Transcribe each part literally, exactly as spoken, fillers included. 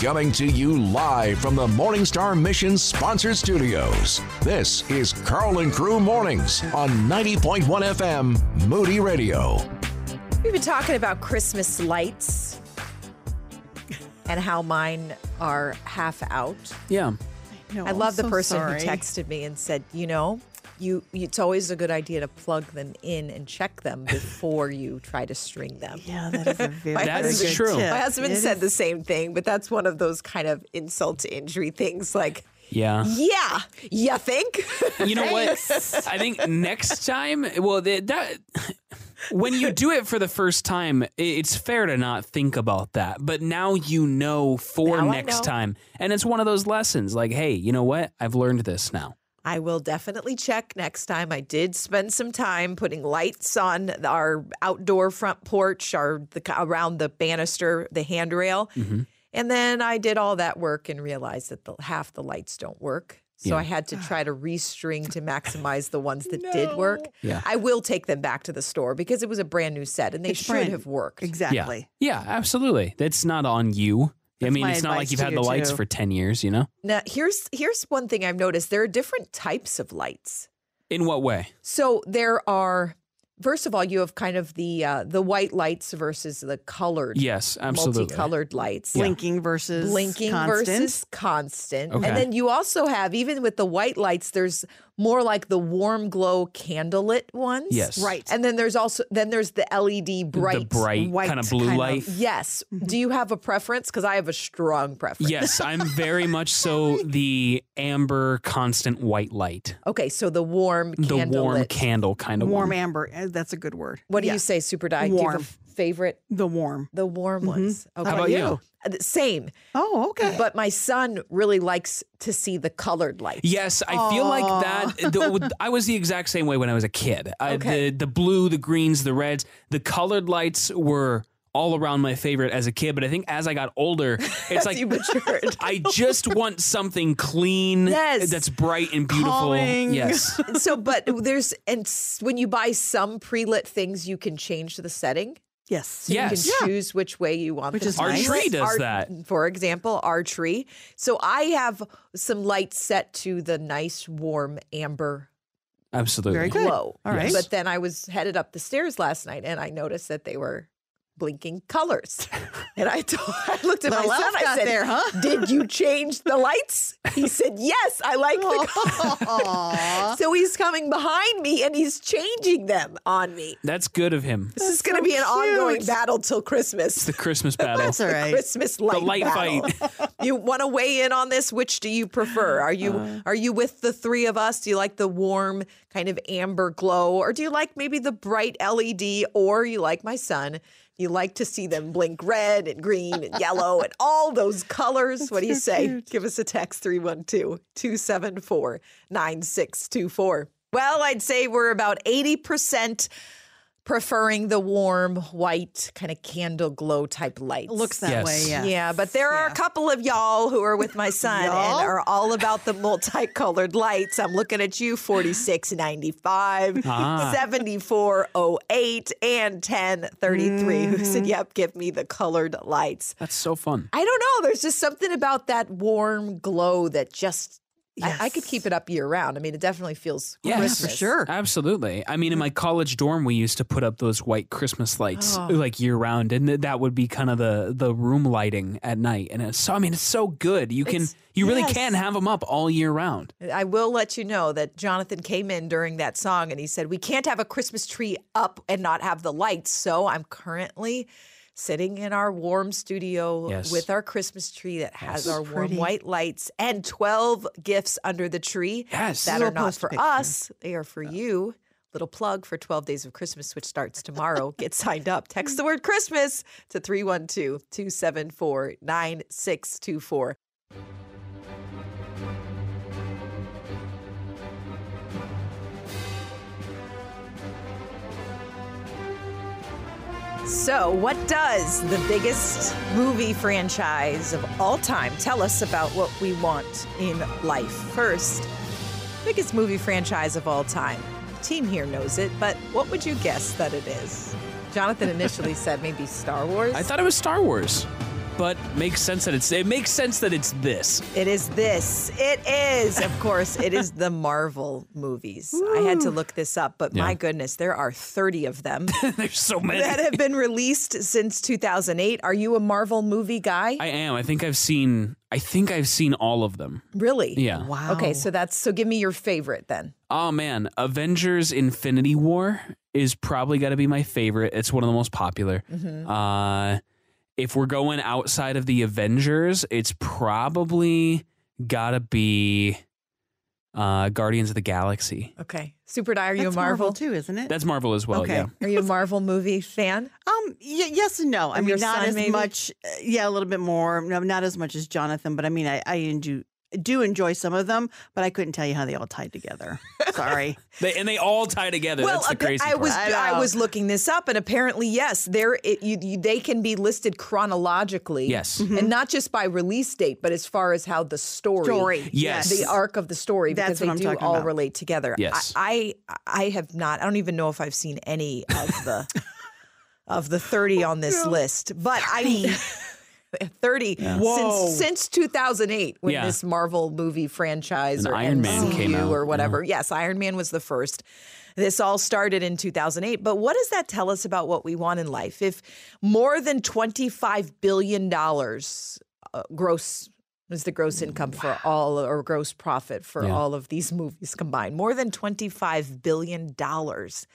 Coming to you live from the Morningstar Mission Sponsored Studios, this is Carl and Crew Mornings on ninety point one F M Moody Radio. We've been talking about Christmas lights and how mine are half out. Yeah. I know, I love I'm the so person sorry. who texted me and said, you know, You, it's always a good idea to plug them in and check them before you try to string them. Yeah, that is a very my that husband, is true. Tip. My husband it said is... the same thing, but that's one of those kind of insult to injury things. Like, yeah, yeah, you think? You know what? I think next time. Well, that when you do it for the first time, it's fair to not think about that. But now you know for now next know. time, and it's one of those lessons. Like, hey, you know what? I've learned this now. I will definitely check next time. I did spend some time putting lights on our outdoor front porch, our the, around the banister, the handrail. Mm-hmm. And then I did all that work and realized that the, half the lights don't work. So yeah. I had to try to restring to maximize the ones that no. did work. Yeah. I will take them back to the store because it was a brand new set and they it's should brand. have worked. Exactly. Yeah, yeah, absolutely. That's not on you. That's I mean, it's not like you've had the lights too. for ten years, you know? Now, here's here's one thing I've noticed. There are different types of lights. In what way? So there are, first of all, you have kind of the uh, the white lights versus the colored. Yes, absolutely. Multicolored lights. Yeah. Blinking versus Blinking constant. versus constant. Okay. And then you also have, even with the white lights, there's more like the warm glow candlelit ones. Yes. Right. And then there's also, then there's the L E D bright. The bright white, kind of blue kind light. Of, yes. Mm-hmm. Do you have a preference? Because I have a strong preference. Yes, I'm very much so the amber constant white light. Okay, so the warm the candlelit. The warm candle kind of Warm one. amber. That's a good word. What do yeah. you say, Super Di? Warm. Do you have a favorite? The warm. The warm ones. Mm-hmm. Okay. How about you? Same. Oh, okay. But my son really likes to see the colored lights. Yes, I Aww. feel like that. The, I was the exact same way when I was a kid. I, okay. the, the blue, the greens, the reds, the colored lights were all around my favorite as a kid. But I think as I got older, it's like, I just want something clean yes. that's bright and beautiful. Calling. Yes. So, but there's, and when you buy some pre-lit things, you can change the setting. Yes. So yes. you can choose yeah. which way you want. Which is nice. Our tree does our, that. For example, our tree. So I have some lights set to the nice, warm amber Absolutely. Very good. glow. All right. Yes. But then I was headed up the stairs last night and I noticed that they were blinking colors. And I, told, I looked at my son and I said, there, huh? did you change the lights? He said, yes, I like the colors. So he's coming behind me and he's changing them on me. That's good of him. This That's is going to so be an cute. ongoing battle till Christmas. It's the Christmas battle. That's all right. The Christmas light, the light fight. You want to weigh in on this? Which do you prefer? Are you uh, are you with the three of us? Do you like the warm kind of amber glow? Or do you like maybe the bright L E D? Or you like my son? You like to see them blink red and green and yellow and all those colors. That's what do you so say? Cute. Give us a text, three one two, two seven four, nine six two four. Well, I'd say we're about eighty percent preferring the warm, white, kind of candle glow type lights. It looks that yes. way, yeah. Yeah, but there are yeah. a couple of y'all who are with my son and are all about the multicolored lights. I'm looking at you, forty-six ninety-five, ah. seventy-four oh eight, and ten thirty-three, mm-hmm. who said, yep, give me the colored lights. That's so fun. I don't know. There's just something about that warm glow that just... Yes. I, I could keep it up year round. I mean, it definitely feels yes, Christmas. Yeah, for sure. Absolutely. I mean, in my college dorm, we used to put up those white Christmas lights oh. like year round. And th- that would be kind of the, the room lighting at night. And it's so, I mean, it's so good. You can, it's, you really yes. can have them up all year round. I will let you know that Jonathan came in during that song and he said, we can't have a Christmas tree up and not have the lights. So I'm currently sitting in our warm studio yes. with our Christmas tree that has yes. our warm Pretty. white lights and twelve gifts under the tree yes. that are not for us. They are for yeah. you. Little plug for twelve Days of Christmas, which starts tomorrow. Get signed up. Text the word Christmas to three one two, two seven four, nine six two four. So what does the biggest movie franchise of all time tell us about what we want in life? First, biggest movie franchise of all time. The team here knows it, but what would you guess that it is? Jonathan initially said maybe Star Wars. I thought it was Star Wars. but makes sense that it's it makes sense that it's this. It is this. It is, of course, it is the Marvel movies. Woo. I had to look this up, but yeah. my goodness, there are thirty of them. There's so many that have been released since two thousand eight. Are you a Marvel movie guy? I am. I think I've seen I think I've seen all of them. Really? Yeah. Wow. Okay, so that's so give me your favorite then. Oh man, Avengers: Infinity War is probably got to be my favorite. It's one of the most popular. Mm-hmm. Uh If we're going outside of the Avengers, it's probably gotta be uh, Guardians of the Galaxy. Okay, Super Di, are you That's a Marvel? Marvel too? Isn't it? That's Marvel as well. Okay, yeah. Are you a Marvel movie fan? Um, y- yes and no. Or I mean, not son, as maybe? much. Uh, yeah, a little bit more. No, not as much as Jonathan, but I mean, I, I do do enjoy some of them, but I couldn't tell you how they all tied together. Sorry, they, and they all tie together. Well, that's the crazy I part. was I, I was looking this up, and apparently, yes, there they can be listed chronologically. Yes, mm-hmm. and not just by release date, but as far as how the story, story. Yes, the arc of the story, that's because what they I'm do all about. relate together. Yes, I, I I have not. I don't even know if I've seen any of the of the thirty on this no. list, but I mean. thirty yeah. since since two thousand eight when yeah. this Marvel movie franchise and or Iron M C U Man came out. or whatever. Yeah. Yes, Iron Man was the first. This all started in two thousand eight. But what does that tell us about what we want in life? If more than twenty-five billion dollars uh, gross is the gross income wow. for all or gross profit for yeah. all of these movies combined, more than twenty-five billion dollars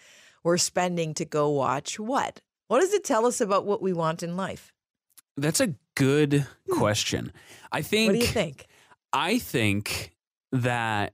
we're spending to go watch what? What does it tell us about what we want in life? That's a good question. I think. What do you think? I think that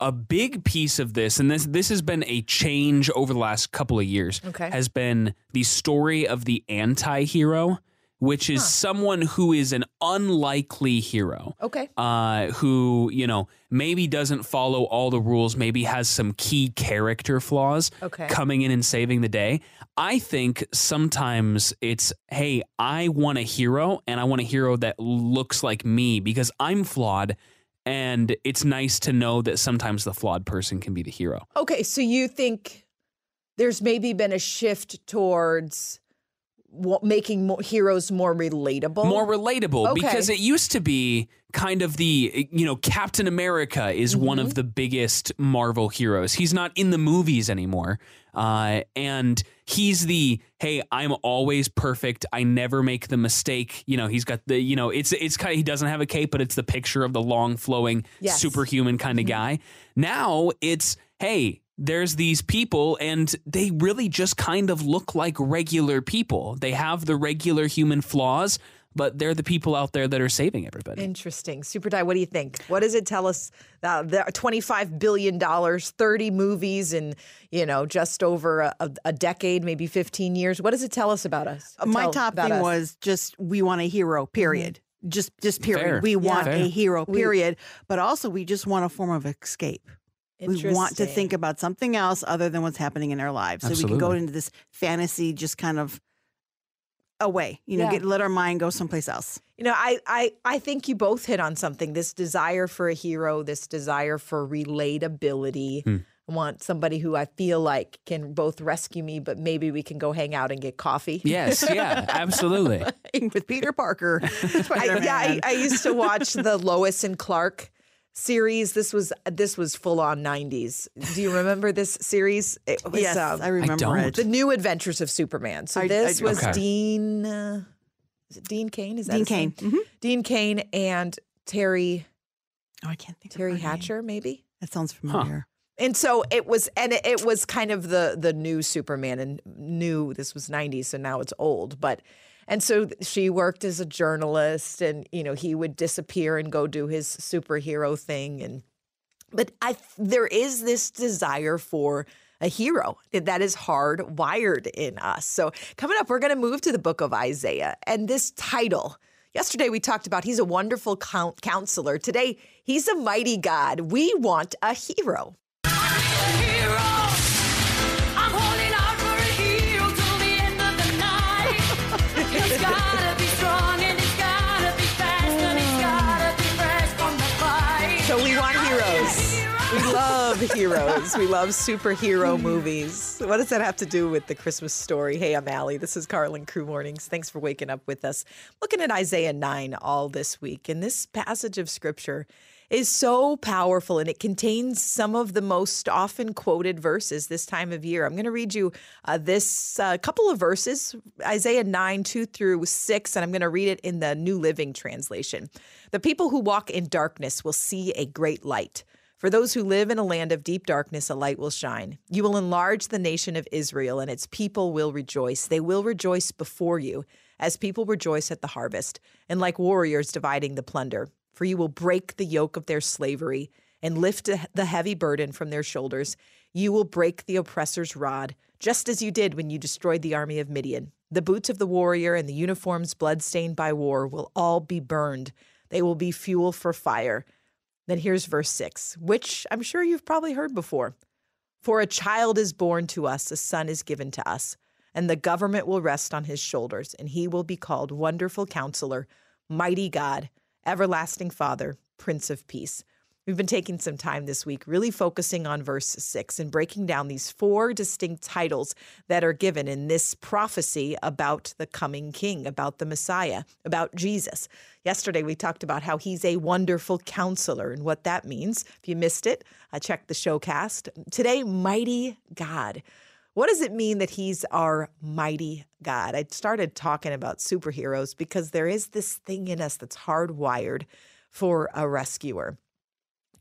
a big piece of this, and this this has been a change over the last couple of years, okay. has been the story of the anti-hero, which is huh. someone who is an unlikely hero. Okay. Uh, who, you know, maybe doesn't follow all the rules, maybe has some key character flaws okay. coming in and saving the day. I think sometimes it's, hey, I want a hero, and I want a hero that looks like me because I'm flawed, and it's nice to know that sometimes the flawed person can be the hero. Okay, so you think there's maybe been a shift towards making more heroes more relatable? More relatable, okay. because it used to be kind of the, you know, Captain America is mm-hmm. one of the biggest Marvel heroes. He's not in the movies anymore. Uh, and he's the, hey, I'm always perfect. I never make the mistake. You know, he's got the, you know, it's, it's kind of, he doesn't have a cape, but it's the picture of the long flowing yes. superhuman kind of mm-hmm. guy. Now it's, hey, there's these people and they really just kind of look like regular people. They have the regular human flaws, but they're the people out there that are saving everybody. Interesting. Super Di, what do you think? What does it tell us? Uh, the twenty-five billion dollars, thirty movies in, you know, just over a, a decade, maybe fifteen years. What does it tell us about us? Tell My top thing us. was just we want a hero, period. Mm-hmm. Just, just period. Fair. We want yeah. a hero, period. We, but also we just want a form of escape. We want to think about something else other than what's happening in our lives. Absolutely. So we can go into this fantasy just kind of away, you know, yeah. get, let our mind go someplace else. You know, I, I, I think you both hit on something, this desire for a hero, this desire for relatability. Hmm. I want somebody who I feel like can both rescue me, but maybe we can go hang out and get coffee. Yes, yeah, absolutely. With Peter Parker. I, yeah, I, I used to watch the Lois and Clark series. This was this was full on nineties. Do you remember this series? It was, yes, um, I remember I it. The New Adventures of Superman. So I, this I, was okay. Dean. Uh, is it Dean Cain? Is that Dean Cain? Mm-hmm. Dean Cain and Terry. Oh, I can't think. Terry of Hatcher, name. maybe. That sounds familiar. Huh. And so it was, and it, it was kind of the the new Superman and new. This was nineties, so now it's old, but. And so she worked as a journalist and, you know, he would disappear and go do his superhero thing. And but I there is this desire for a hero that is hardwired in us. So coming up, we're going to move to the book of Isaiah and this title. Yesterday, we talked about he's a wonderful counselor. Today, he's a mighty God. We want a hero. We love heroes. We love superhero movies. What does that have to do with the Christmas story? Hey, I'm Allie. This is Carlin Crew Mornings. Thanks for waking up with us. Looking at Isaiah nine all this week. And this passage of Scripture is so powerful, and it contains some of the most often quoted verses this time of year. I'm going to read you uh, this uh, couple of verses, Isaiah nine, two through six, and I'm going to read it in the New Living Translation. The people who walk in darkness will see a great light. For those who live in a land of deep darkness, a light will shine. You will enlarge the nation of Israel, and its people will rejoice. They will rejoice before you, as people rejoice at the harvest, and like warriors dividing the plunder. For you will break the yoke of their slavery and lift the heavy burden from their shoulders. You will break the oppressor's rod, just as you did when you destroyed the army of Midian. The boots of the warrior and the uniforms bloodstained by war will all be burned. They will be fuel for fire. Then here's verse six, which I'm sure you've probably heard before. For a child is born to us, a son is given to us, and the government will rest on his shoulders, and he will be called Wonderful Counselor, Mighty God, Everlasting Father, Prince of Peace. We've been taking some time this week really focusing on verse six and breaking down these four distinct titles that are given in this prophecy about the coming king, about the Messiah, about Jesus. Yesterday, we talked about how he's a wonderful counselor and what that means. If you missed it, I checked the showcast. Today, Mighty God. What does it mean that he's our mighty God? I started talking about superheroes because there is this thing in us that's hardwired for a rescuer,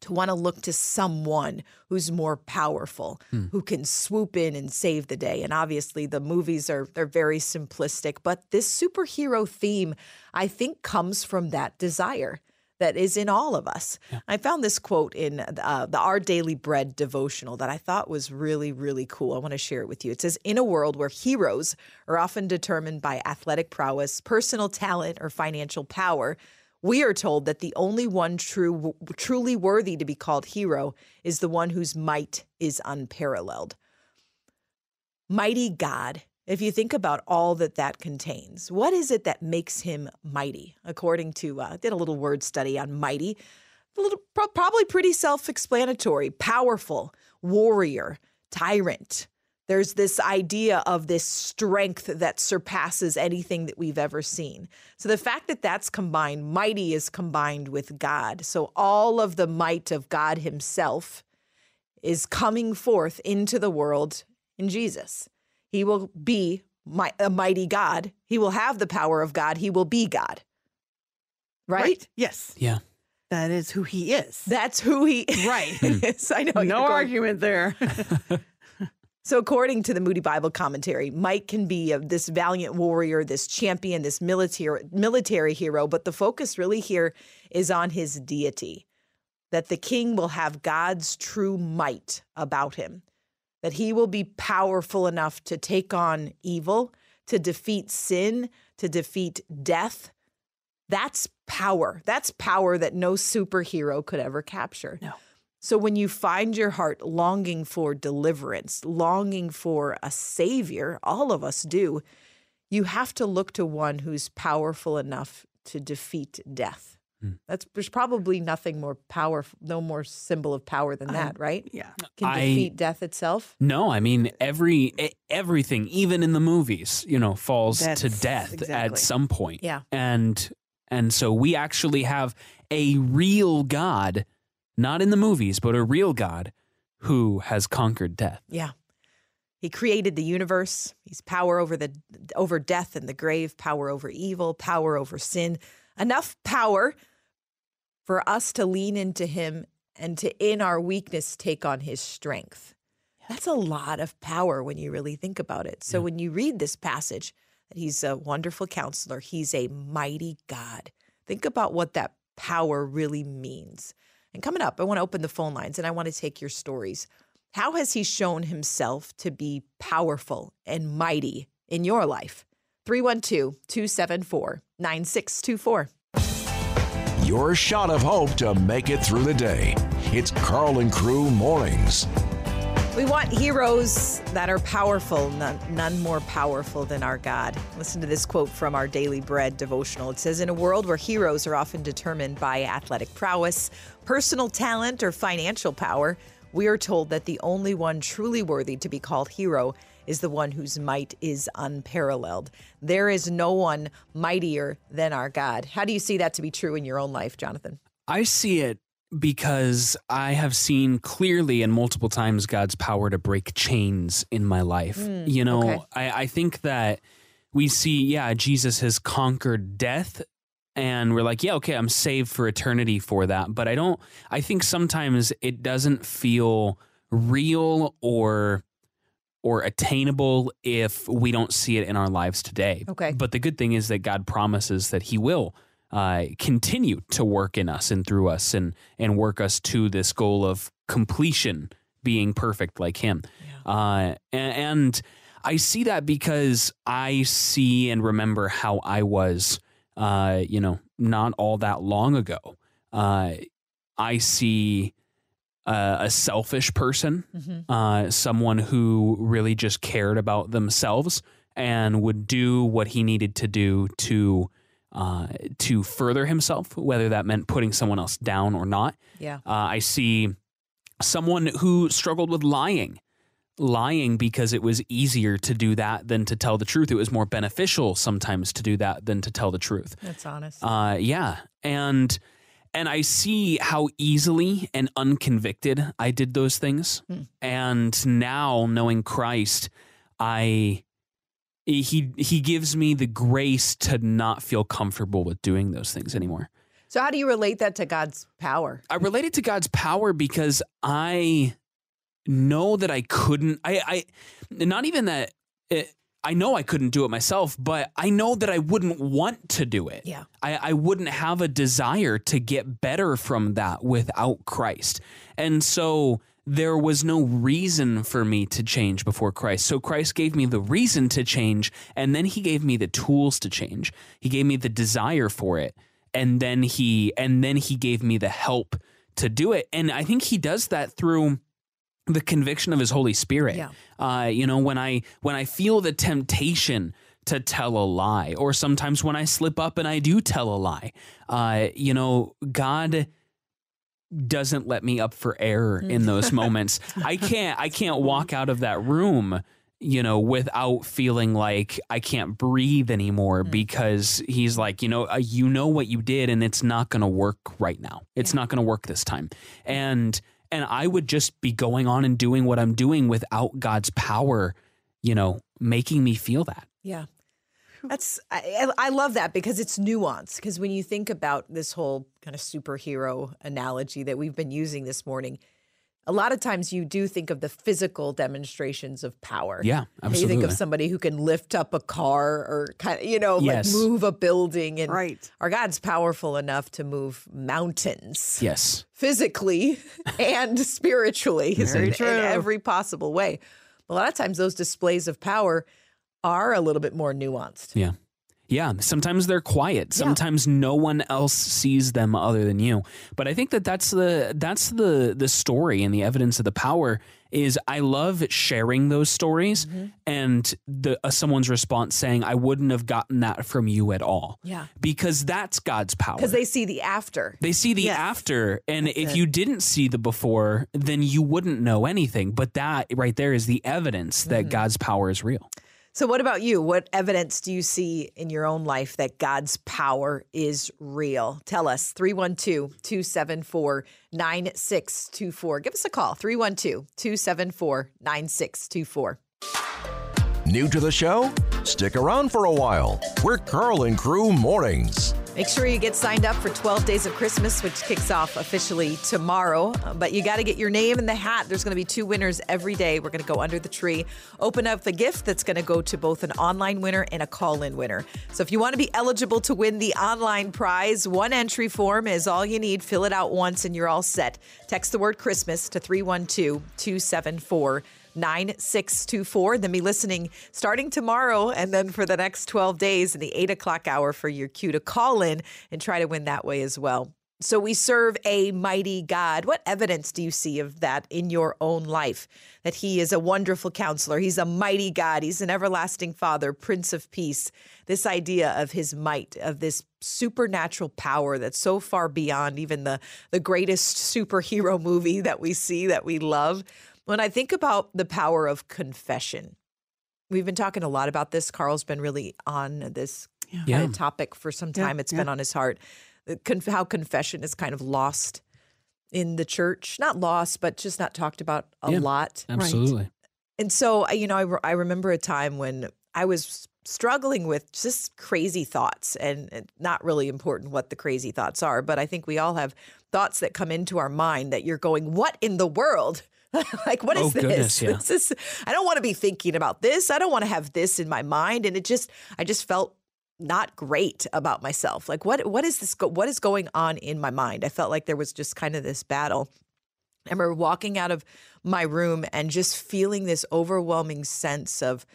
to want to look to someone who's more powerful, hmm. who can swoop in and save the day. And obviously the movies are they're very simplistic, but this superhero theme, I think, comes from that desire that is in all of us. Yeah. I found this quote in uh, the Our Daily Bread devotional that I thought was really, really cool. I want to share it with you. It says, in a world where heroes are often determined by athletic prowess, personal talent, or financial power, we are told that the only one true, w- truly worthy to be called hero is the one whose might is unparalleled. Mighty God. If you think about all that that contains, what is it that makes him mighty? According to, uh, I did a little word study on mighty, a little, probably pretty self-explanatory, powerful, warrior, tyrant. There's this idea of this strength that surpasses anything that we've ever seen. So the fact that that's combined, mighty is combined with God. So all of the might of God himself is coming forth into the world in Jesus. He will be my, a mighty God. He will have the power of God. He will be God. Right? right. Yes. Yeah. That is who he is. That's who he is. Right. Mm. I know. No argument there. So according to the Moody Bible commentary, Mike can be a, this valiant warrior, this champion, this military military hero. But the focus really here is on his deity, that the king will have God's true might about him, that he will be powerful enough to take on evil, to defeat sin, to defeat death. That's power. That's power that no superhero could ever capture. No. So when you find your heart longing for deliverance, longing for a savior, all of us do, you have to look to one who's powerful enough to defeat death. That's there's probably nothing more powerful, no more symbol of power than that, uh, right? Yeah, can defeat I, death itself. No, I mean every everything, even in the movies, you know, falls That's, to death exactly. at some point. Yeah, and and so we actually have a real God, not in the movies, but a real God who has conquered death. Yeah, he created the universe. He's power over the over death and the grave, power over evil, power over sin. Enough power for us to lean into him and to, in our weakness, take on his strength. That's a lot of power when you really think about it. So yeah. when you read this passage, that he's a wonderful counselor, he's a mighty God. Think about what that power really means. And coming up, I want to open the phone lines and I want to take your stories. How has he shown himself to be powerful and mighty in your life? three one two, two seven four, nine six two four. Your shot of hope to make it through the day. It's Carl and Crew Mornings. We want heroes that are powerful, none, none more powerful than our God. Listen to this quote from Our Daily Bread devotional. It says, in a world where heroes are often determined by athletic prowess, personal talent, or financial power, we are told that the only one truly worthy to be called hero is the one whose might is unparalleled. There is no one mightier than our God. How do you see that to be true in your own life, Jonathan? I see it because I have seen clearly and multiple times God's power to break chains in my life. Mm, you know, okay. I, I think that we see, yeah, Jesus has conquered death. And we're like, yeah, okay, I'm saved for eternity for that. But I don't, I think sometimes it doesn't feel real or or attainable if we don't see it in our lives today. Okay. But the good thing is that God promises that he will uh, continue to work in us and through us and, and work us to this goal of completion, being perfect like him. Yeah. Uh, and, and I see that because I see and remember how I was Uh, you know, not all that long ago. Uh, I see uh, a selfish person, mm-hmm. uh, someone who really just cared about themselves and would do what he needed to do to uh, to further himself, whether that meant putting someone else down or not. Yeah, uh, I see someone who struggled with lying. lying because it was easier to do that than to tell the truth. It was more beneficial sometimes to do that than to tell the truth. That's honest. Uh, yeah. And, and I see how easily and unconvicted I did those things. Mm. And now knowing Christ, I, he, he gives me the grace to not feel comfortable with doing those things anymore. So how do you relate that to God's power? I relate it to God's power because I know that I couldn't, I, I, not even that it, I know I couldn't do it myself, but I know that I wouldn't want to do it. Yeah. I, I wouldn't have a desire to get better from that without Christ. And so there was no reason for me to change before Christ. So Christ gave me the reason to change, and then he gave me the tools to change. He gave me the desire for it. And then he, and then he gave me the help to do it. And I think he does that through the conviction of his Holy Spirit. Yeah. Uh, you know, when I, when I feel the temptation to tell a lie, or sometimes when I slip up and I do tell a lie, uh, you know, God doesn't let me up for error in those moments. I can't, I can't walk out of that room, you know, without feeling like I can't breathe anymore, mm. because he's like, you know, uh, you know what you did, and it's not going to work right now. It's yeah. not going to work this time. And, And I would just be going on and doing what I'm doing without God's power, you know, making me feel that. Yeah, that's I, I love that because it's nuanced. Because when you think about this whole kind of superhero analogy that we've been using this morning, a lot of times you do think of the physical demonstrations of power. Yeah, absolutely. You think of somebody who can lift up a car or, kind of, you know, yes. like move a building. And right. our God's powerful enough to move mountains. Yes. Physically and spiritually in, in every possible way. But a lot of times those displays of power are a little bit more nuanced. Yeah. Yeah. Sometimes they're quiet. Sometimes yeah. no one else sees them other than you. But I think that that's the that's the the story and the evidence of the power is I love sharing those stories mm-hmm. and the uh, someone's response saying, I wouldn't have gotten that from you at all. Yeah. Because that's God's power. Because they see the after. They see the yes. after. And that's if it. You didn't see the before, then you wouldn't know anything. But that right there is the evidence mm-hmm. that God's power is real. So what about you? What evidence do you see in your own life that God's power is real? Tell us, three one two, two seven four, nine six two four. Give us a call, three one two, two seven four, nine six two four. New to the show? Stick around for a while. We're Carl and Crew Mornings. Make sure you get signed up for twelve Days of Christmas, which kicks off officially tomorrow. But you got to get your name in the hat. There's going to be two winners every day. We're going to go under the tree, open up the gift that's going to go to both an online winner and a call-in winner. So if you want to be eligible to win the online prize, one entry form is all you need. Fill it out once and you're all set. Text the word Christmas to three one two, two seven four, nine six two four. Then be listening starting tomorrow and then for the next twelve days in the eight o'clock hour for your cue to call in and try to win that way as well. So we serve a mighty God. What evidence do you see of that in your own life? That he is a wonderful counselor. He's a mighty God. He's an everlasting father, Prince of Peace. This idea of his might, of this supernatural power that's so far beyond even the, the greatest superhero movie that we see, that we love. When I think about the power of confession, we've been talking a lot about this. Carl's been really on this yeah. kind of topic for some time. Yeah, it's yeah. been on his heart. How confession is kind of lost in the church. Not lost, but just not talked about a yeah, lot. Absolutely. Right. And so, you know, I, re- I remember a time when I was struggling with just crazy thoughts, and, and not really important what the crazy thoughts are, but I think we all have thoughts that come into our mind that you're going, what in the world? Like, what is oh, this? Goodness, yeah. This is, I don't want to be thinking about this. I don't want to have this in my mind. And it just, I just felt not great about myself. Like, what, what is this? Go- what is going on in my mind? I felt like there was just kind of this battle. I remember walking out of my room and just feeling this overwhelming sense of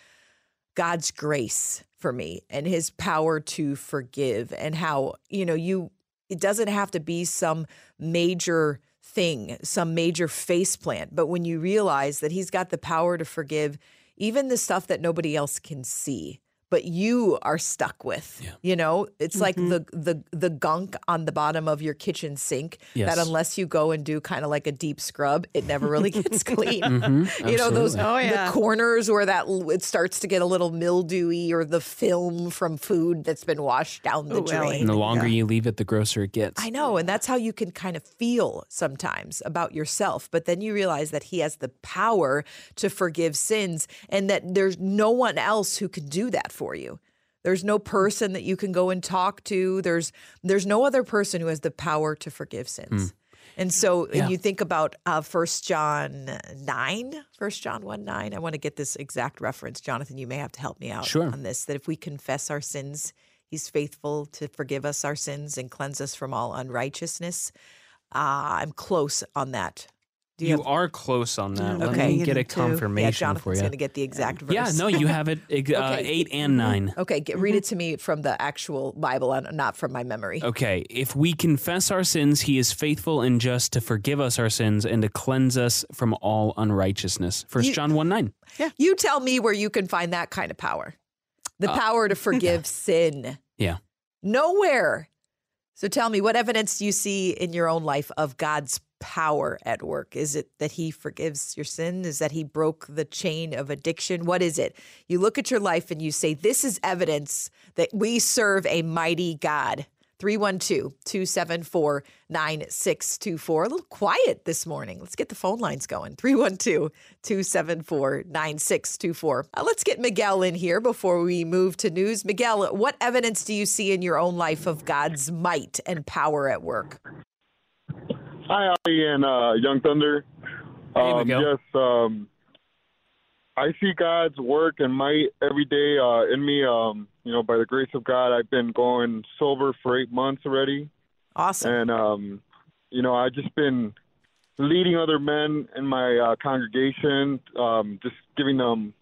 God's grace for me and his power to forgive, and how, you know, you, it doesn't have to be some major thing, some major faceplant. But when you realize that he's got the power to forgive even the stuff that nobody else can see, but you are stuck with, yeah. you know, it's mm-hmm. like the, the, the gunk on the bottom of your kitchen sink yes. that unless you go and do kind of like a deep scrub, it never really gets clean. Mm-hmm. You know, those oh, yeah. the corners where that it starts to get a little mildewy, or the film from food that's been washed down the Ooh, drain. Ellie. And the longer yeah. you leave it, the grosser it gets. I know. And that's how you can kind of feel sometimes about yourself. But then you realize that he has the power to forgive sins, and that there's no one else who could do that for for you. There's no person that you can go and talk to. There's there's no other person who has the power to forgive sins. Mm. And so yeah. and you think about uh, First John nine, First John one nine. I want to get this exact reference. Jonathan, you may have to help me out sure. on this, that if we confess our sins, he's faithful to forgive us our sins and cleanse us from all unrighteousness. Uh, I'm close on that. Do you you have... are close on that. Let okay. me get a confirmation yeah, Jonathan's for you. Jonathan's going to get the exact verse. Yeah, no, you have it uh, okay. eight and nine. Okay, get, read it to me from the actual Bible, not from my memory. Okay, if we confess our sins, he is faithful and just to forgive us our sins and to cleanse us from all unrighteousness. First John one nine. Yeah. You tell me where you can find that kind of power. The uh, power to forgive sin. Yeah. Nowhere. So tell me, what evidence do you see in your own life of God's power at work? Is it that he forgives your sin? Is that he broke the chain of addiction? What is it? You look at your life and you say, this is evidence that we serve a mighty God. three one two, two seven four, nine six two four. A little quiet this morning. Let's get the phone lines going. three one two, two seven four, nine six two four. Uh, let's get Miguel in here before we move to news. Miguel, what evidence do you see in your own life of God's might and power at work? Hi, Ollie and uh, Young Thunder. Um, hey, yes, um, I see God's work and might every day uh, in me. Um, you know, by the grace of God, I've been going sober for eight months already. Awesome. And, um, you know, I've just been leading other men in my uh, congregation, um, just giving them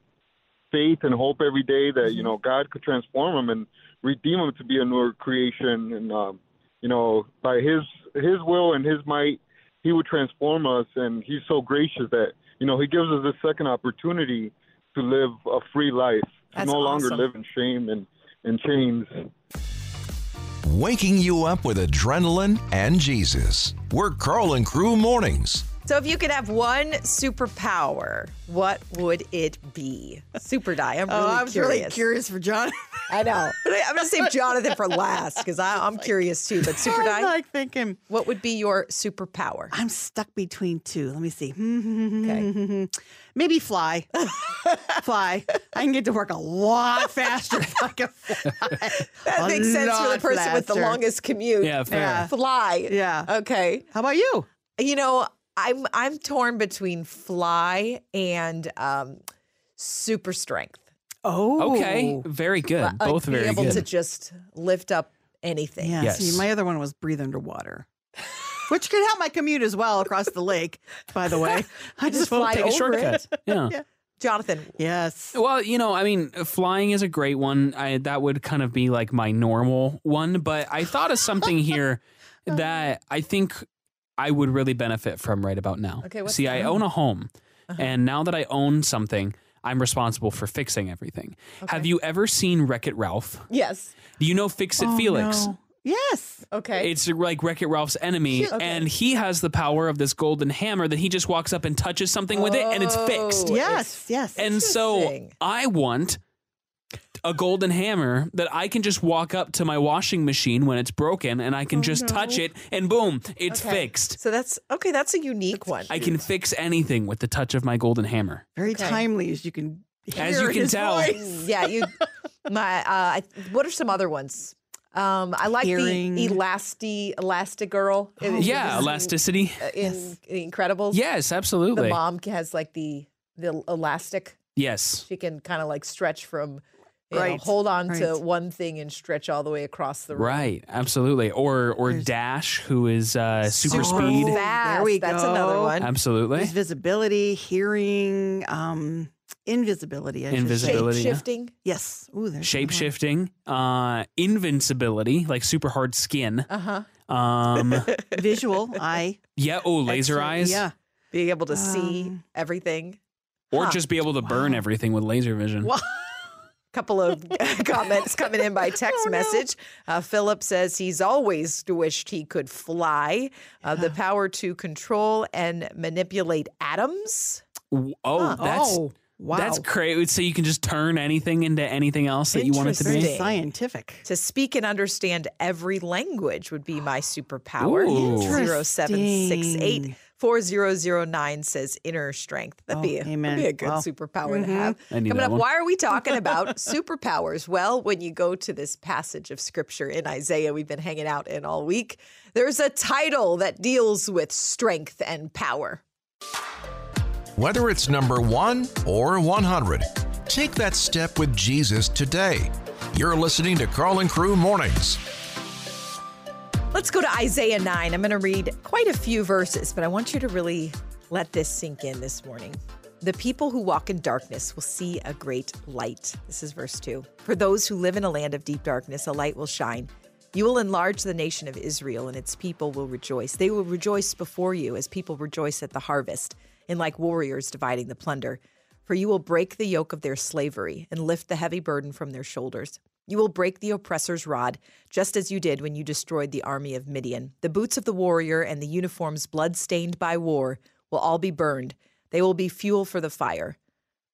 faith and hope every day that, mm-hmm. you know, God could transform them and redeem them to be a newer creation. And, um, you know, by his his will and his might, he would transform us. And he's so gracious that, you know, he gives us this second opportunity to live a free life, to no longer live in shame and, and chains. Waking you up with adrenaline and Jesus. We're Carl and Crew Mornings. So if you could have one superpower, what would it be? Super die. I'm really oh, I was curious. really curious for Jonathan. I know. I'm going to save Jonathan for last because I'm like, curious too. But super die, I'm like thinking, what would be your superpower? I'm stuck between two. Let me see. Okay. Maybe fly. Fly. I can get to work a lot faster if I can fly. That a makes sense for the person faster. with the longest commute. Yeah, fair. Yeah. Fly. Yeah. Okay. How about you? You know, I'm I'm torn between fly and um, super strength. Oh, okay, very good. Like, Both very good. Being able to just lift up anything. Yeah, yes. See, my other one was breathe underwater, which could help my commute as well across the lake. By the way, I just, just fly take over a shortcut. It. Yeah. yeah. Jonathan. Yes. Well, you know, I mean, flying is a great one. I, that would kind of be like my normal one, but I thought of something here that I think I would really benefit from right about now. Okay, what's See, I own a home, uh-huh. and now that I own something, I'm responsible for fixing everything. Okay. Have you ever seen Wreck-It Ralph? Yes. Do you know Fix-It oh, Felix? No. Yes. Okay. It's like Wreck-It Ralph's enemy, okay. and he has the power of this golden hammer that he just walks up and touches something oh, with it, and it's fixed. Yes, it's, yes. And so I want a golden hammer that I can just walk up to my washing machine when it's broken, and I can oh, just no. touch it, and boom, it's okay. fixed. So that's, okay, that's a unique that's one. Cute. I can fix anything with the touch of my golden hammer. Very okay. timely, as you can hear As you can tell. Voice. Yeah, you, my, uh, I, what are some other ones? Um, I like Hearing. the elasti Elastigirl. Oh, yeah, elasticity in, yes. in Incredibles. Yes, absolutely. The mom has like the the elastic. Yes, she can kind of like stretch from, you right. know, hold on right. to one thing and stretch all the way across the room. Right, absolutely. Or or There's Dash, who is uh, super so speed. Fast. There we go. That's another one. Absolutely. There's visibility, hearing. Um, Invisibility. I Invisibility. Shape shifting. Yeah. Yes. Ooh, Shape shifting. Uh, invincibility, like super hard skin. Uh huh. Um, Visual eye. Yeah. Oh, laser Excellent. eyes. Yeah. Being able to um, see everything. Or huh. just be able to burn wow. everything with laser vision. Wow. Couple of comments coming in by text oh, message. No. Uh, Philip says he's always wished he could fly. Uh, yeah. The power to control and manipulate atoms. Oh, huh. that's. Oh. Wow. That's crazy. So you can just turn anything into anything else that you want it to be? Very scientific. To speak and understand every language would be my superpower. zero seven six eight four zero zero nine says inner strength. That'd, oh, be, a, that'd be a good wow. superpower mm-hmm. to have. Coming up, one. why are we talking about superpowers? Well, when you go to this passage of scripture in Isaiah we've been hanging out in all week, there's a title that deals with strength and power. Whether it's number one or one hundred, take that step with Jesus today. You're listening to Carl and Crew Mornings. Let's go to Isaiah nine. I'm going to read quite a few verses, but I want you to really let this sink in this morning. The people who walk in darkness will see a great light. This is verse two. For those who live in a land of deep darkness, a light will shine. You will enlarge the nation of Israel, and its people will rejoice. They will rejoice before you as people rejoice at the harvest, and like warriors dividing the plunder. For you will break the yoke of their slavery and lift the heavy burden from their shoulders. You will break the oppressor's rod, just as you did when you destroyed the army of Midian. The boots of the warrior and the uniforms blood-stained by war will all be burned. They will be fuel for the fire.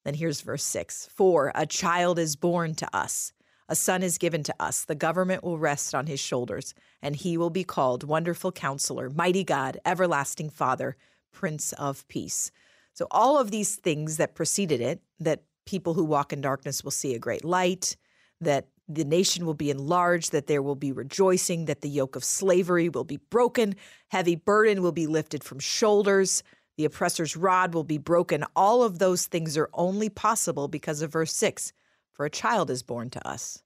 Then here's verse six. For a child is born to us. A son is given to us. The government will rest on his shoulders, and he will be called Wonderful Counselor, Mighty God, Everlasting Father, Prince of Peace. So all of these things that preceded it, that people who walk in darkness will see a great light, that the nation will be enlarged, that there will be rejoicing, that the yoke of slavery will be broken, heavy burden will be lifted from shoulders, the oppressor's rod will be broken. All of those things are only possible because of verse six, for a child is born to us.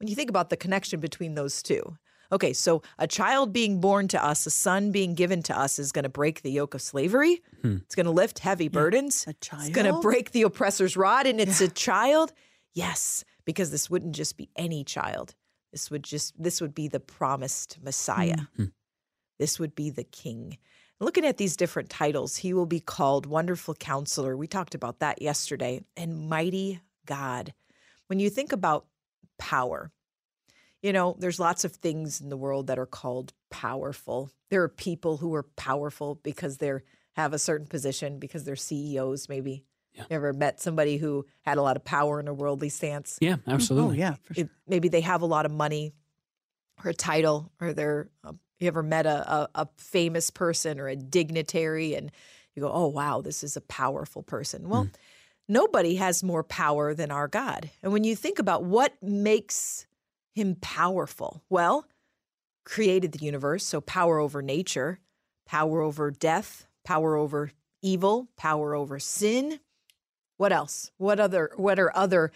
When you think about the connection between those two, okay, so a child being born to us, a son being given to us, is going to break the yoke of slavery. Hmm. It's going to lift heavy burdens. Yeah, a child? It's going to break the oppressor's rod, and it's yeah. a child? Yes, because this wouldn't just be any child. This would just this would be the promised Messiah. Hmm. This would be the King. Looking at these different titles, he will be called Wonderful Counselor. We talked about that yesterday. And Mighty God. When you think about power, you know, there's lots of things in the world that are called powerful. There are people who are powerful because they have a certain position, because they're C E Os maybe. Yeah. You ever met somebody who had a lot of power in a worldly sense? Yeah, absolutely. Oh, yeah, for sure. It, maybe they have a lot of money or a title, or they're, um, you ever met a, a, a famous person or a dignitary and you go, oh, wow, this is a powerful person. Well, mm. nobody has more power than our God. And when you think about what makes him powerful. Well, created the universe, so power over nature, power over death, power over evil, power over sin. What else? What other? What are other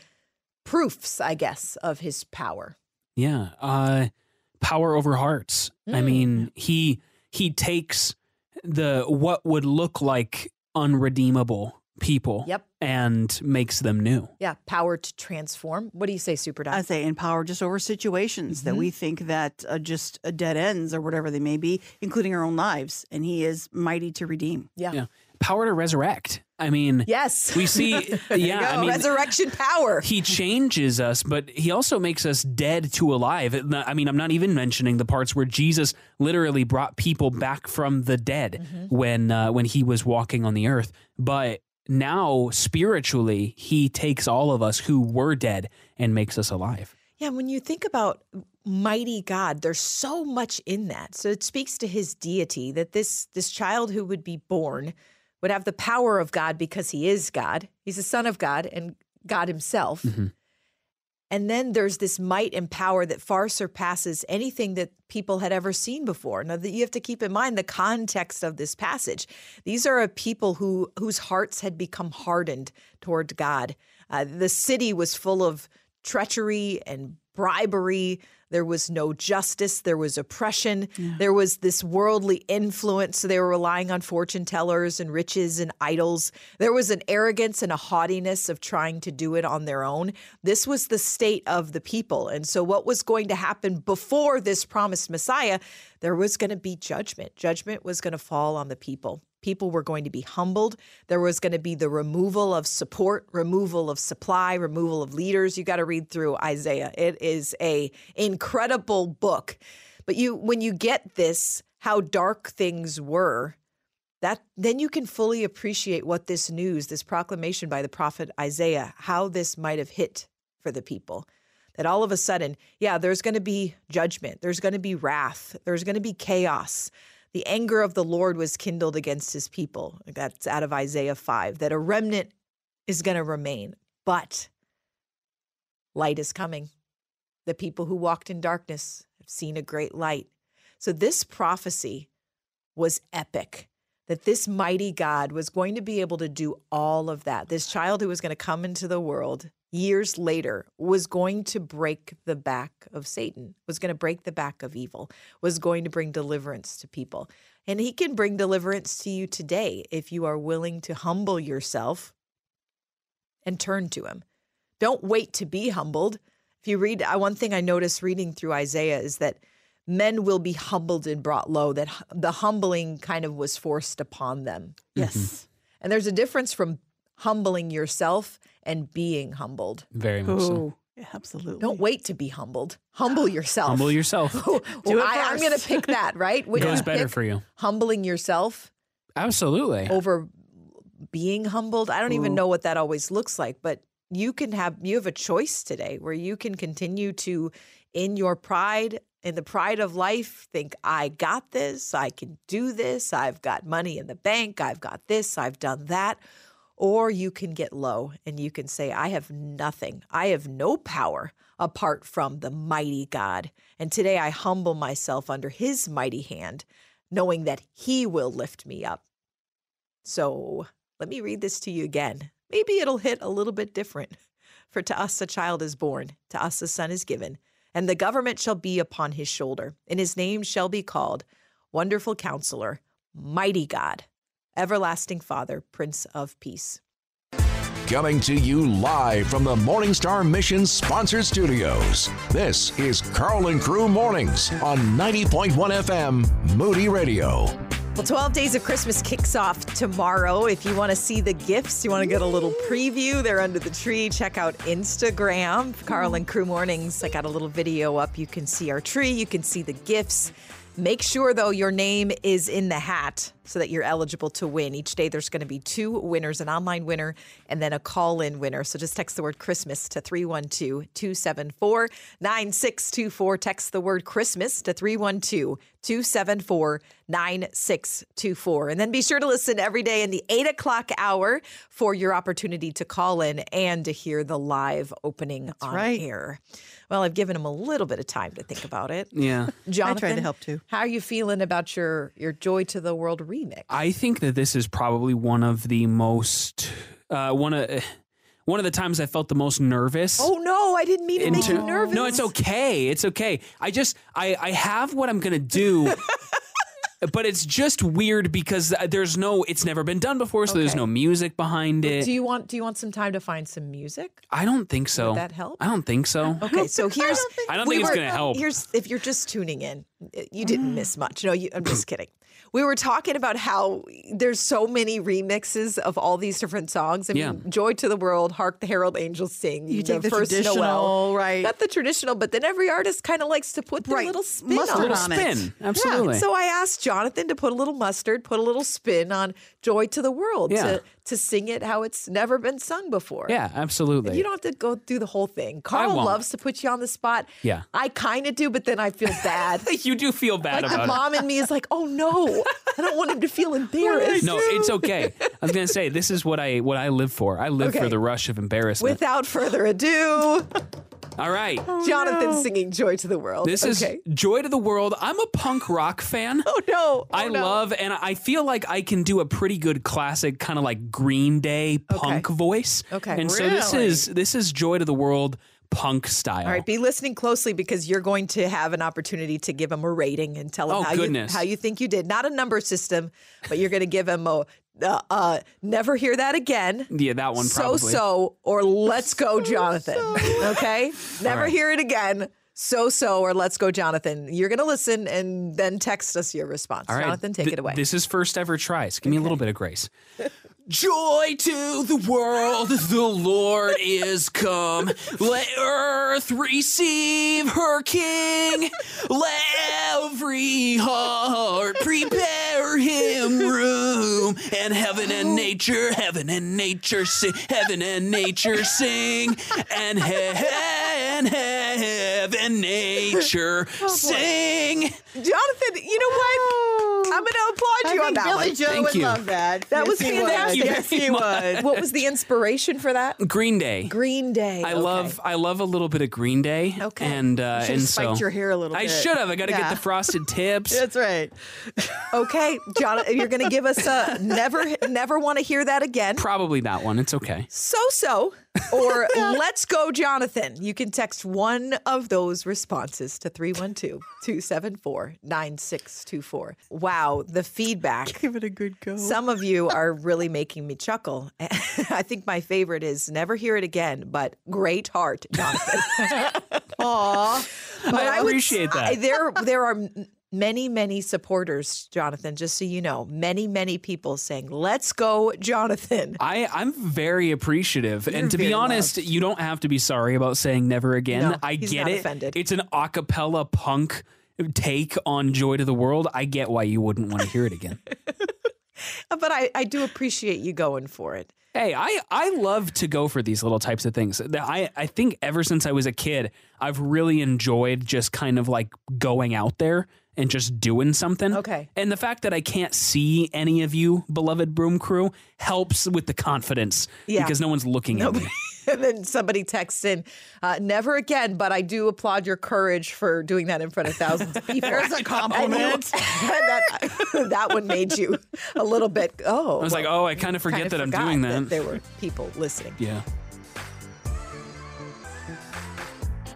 proofs, I guess, of his power? Yeah, uh, power over hearts. Mm. I mean, he he takes the what would look like unredeemable people yep. and makes them new. Yeah, power to transform. What do you say, Super Doc? I say empower just over situations mm-hmm. that we think that uh, just uh, dead ends or whatever they may be, including our own lives. And he is mighty to redeem. Yeah. yeah. Power to resurrect. I mean, yes, we see. Yeah, I mean, resurrection power. He changes us, but he also makes us dead to alive. I mean, I'm not even mentioning the parts where Jesus literally brought people back from the dead mm-hmm. when uh, when he was walking on the earth. But now spiritually, he takes all of us who were dead and makes us alive. Yeah, when you think about mighty God, there's so much in that. So it speaks to his deity that this this child who would be born would have the power of God because he is God. He's the son of God and God himself. Mm-hmm. And then there's this might and power that far surpasses anything that people had ever seen before. Now, that you have to keep in mind the context of this passage. These are a people who whose hearts had become hardened toward God. Uh, the city was full of treachery and bribery. There was no justice. There was oppression. Yeah. There was this worldly influence. So they were relying on fortune tellers and riches and idols. There was an arrogance and a haughtiness of trying to do it on their own. This was the state of the people. And so what was going to happen before this promised Messiah, there was going to be judgment. Judgment was going to fall on the people. People were going to be humbled. There was going to be the removal of support, removal of supply, removal of leaders. You got to read through Isaiah. It is a incredible book. But you, when you get this, how dark things were, that then you can fully appreciate what this news, this proclamation by the prophet Isaiah, how this might have hit for the people. That all of a sudden, yeah, there's going to be judgment. There's going to be wrath. There's going to be chaos. The anger of the Lord was kindled against his people. That's out of Isaiah five, that a remnant is going to remain, but light is coming. The people who walked in darkness have seen a great light. So this prophecy was epic, that this mighty God was going to be able to do all of that. This child who was going to come into the world years later was going to break the back of Satan, was going to break the back of evil, was going to bring deliverance to people. And he can bring deliverance to you today if you are willing to humble yourself and turn to him. Don't wait to be humbled. If you read, one thing I noticed reading through Isaiah is that men will be humbled and brought low, that the humbling kind of was forced upon them. Yes. Mm-hmm. And there's a difference from humbling yourself and being humbled. Very much so. Yeah, absolutely. Don't wait to be humbled. Humble yourself. Humble yourself. well, I, I'm going to pick that, right? It goes better for you. Humbling yourself. Absolutely. Over being humbled. I don't Ooh. even know what that always looks like, but you can have, you have a choice today where you can continue to, in your pride, in the pride of life, think, I got this, I can do this, I've got money in the bank, I've got this, I've done that. Or you can get low and you can say, I have nothing. I have no power apart from the mighty God. And today I humble myself under his mighty hand, knowing that he will lift me up. So let me read this to you again. Maybe it'll hit a little bit different. For to us a child is born, to us a son is given, and the government shall be upon his shoulder, and his name shall be called Wonderful Counselor, Mighty God, Everlasting Father, Prince of Peace. Coming to you live from the Morningstar Mission Sponsored Studios, this is Carl and Crew Mornings on ninety point one F M, Moody Radio. Well, twelve Days of Christmas kicks off tomorrow. If you want to see the gifts, you want to get a little preview, they're under the tree. Check out Instagram, Carl and Crew Mornings. I got a little video up. You can see our tree. You can see the gifts. Make sure, though, your name is in the hat so that you're eligible to win. Each day there's going to be two winners, an online winner and then a call-in winner. So just text the word Christmas to three one two, two seven four, nine six two four. Text the word Christmas to three one two, two seven four, nine six two four. And then be sure to listen every day in the eight o'clock hour for your opportunity to call in and to hear the live opening That's on right. air. Well, I've given him a little bit of time to think about it. Yeah. Jonathan, I tried to help too. How are you feeling about your, your Joy to the World remix? I think that this is probably one of the most, uh, one of... Uh, One of the times I felt the most nervous. Oh, no, I didn't mean to make you nervous. No, it's okay. It's okay. I just, I, I have what I'm going to do But it's just weird because there's no, it's never been done before, so okay. there's no music behind it. Do you want do you want some time to find some music? I don't think so. Would that help? I don't think so. Okay, so here's I don't think, I don't we think it's were, gonna help. Here's if you're just tuning in, you didn't miss much. No, you, I'm just kidding. We were talking about how there's so many remixes of all these different songs. I mean, yeah. Joy to the World, Hark the Herald Angels Sing. You, you take the first traditional, Noel, right? Not the traditional, but then every artist kind of likes to put their right. little spin mustard on, little on spin. It. Absolutely. Yeah. So I asked Jonathan to put a little mustard, put a little spin on Joy to the World yeah. to, to sing it how it's never been sung before. Yeah, absolutely. And you don't have to go through the whole thing. Carl loves to put you on the spot. Yeah. I kind of do, but then I feel bad. You do feel bad like about it. Like the mom in me is like, oh no. I don't want him to feel embarrassed. No, it's okay. I was going to say, this is what I what I live for. I live okay. for the rush of embarrassment. Without further ado. All right. Oh, Jonathan no. singing Joy to the World. This okay. is Joy to the World. I'm a punk rock fan. Oh, no. Oh, I no. love, and I feel like I can do a pretty good classic kind of like Green Day punk okay. voice. Okay. And really? so this is this is Joy to the World. Punk style. All right, be listening closely because you're going to have an opportunity to give him a rating and tell him oh, how, you, how you think you did. Not a number system, but you're going to give him a uh, uh, never hear that again. Yeah, that one probably. So-so or let's go, Jonathan. Okay? Never right. hear it again. So-so or let's go, Jonathan. You're going to listen and then text us your response. All right. Jonathan, take Th- it away. This is first ever tries. Give okay. me a little bit of grace. Joy to the world, the Lord is come. Let earth receive her King. Let every heart prepare him room. And heaven and nature, heaven and nature sing. Heaven and nature sing. And heaven, heaven, nature oh, sing. Jonathan, you know what? I'm going to applaud I you on that Billy one. Joe Thank would you. Love that. That yes, was fantastic. Yes, he would. What was the inspiration for that? Green Day. Green Day. I okay. love I love a little bit of Green Day. Okay. And, uh, you should and have spiked so your hair a little bit. I should have. I got to yeah. get the frosted tips. That's right. Okay, John, you're going to give us a never never want to hear that again. Probably that one. It's okay. So-so or let's go, Jonathan. You can text one of those responses to three one two, two seven four, nine six two four. Wow, the feedback. Give it a good go. Some of you are really making making me chuckle. I think my favorite is never hear it again, but great heart, Jonathan. Aw. I appreciate I would, that. I, there, there are many, many supporters, Jonathan, just so you know. Many, many people saying, let's go, Jonathan. I, I'm very appreciative. You're and to be honest, loved. You don't have to be sorry about saying never again. No, I get it. Offended. It's an a cappella punk take on Joy to the World. I get why you wouldn't want to hear it again. But I, I do appreciate you going for it. Hey, I, I love to go for these little types of things. I, I think ever since I was a kid, I've really enjoyed just kind of like going out there and just doing something. Okay. And the fact that I can't see any of you, beloved Broom Crew, helps with the confidence yeah. because no one's looking nope. at me. And then somebody texts in, uh, never again, but I do applaud your courage for doing that in front of thousands of people. There's a compliment. that, that one made you a little bit, oh. I was well, like, oh, I kind of forget kind of that I'm doing that. that. There were people listening. Yeah.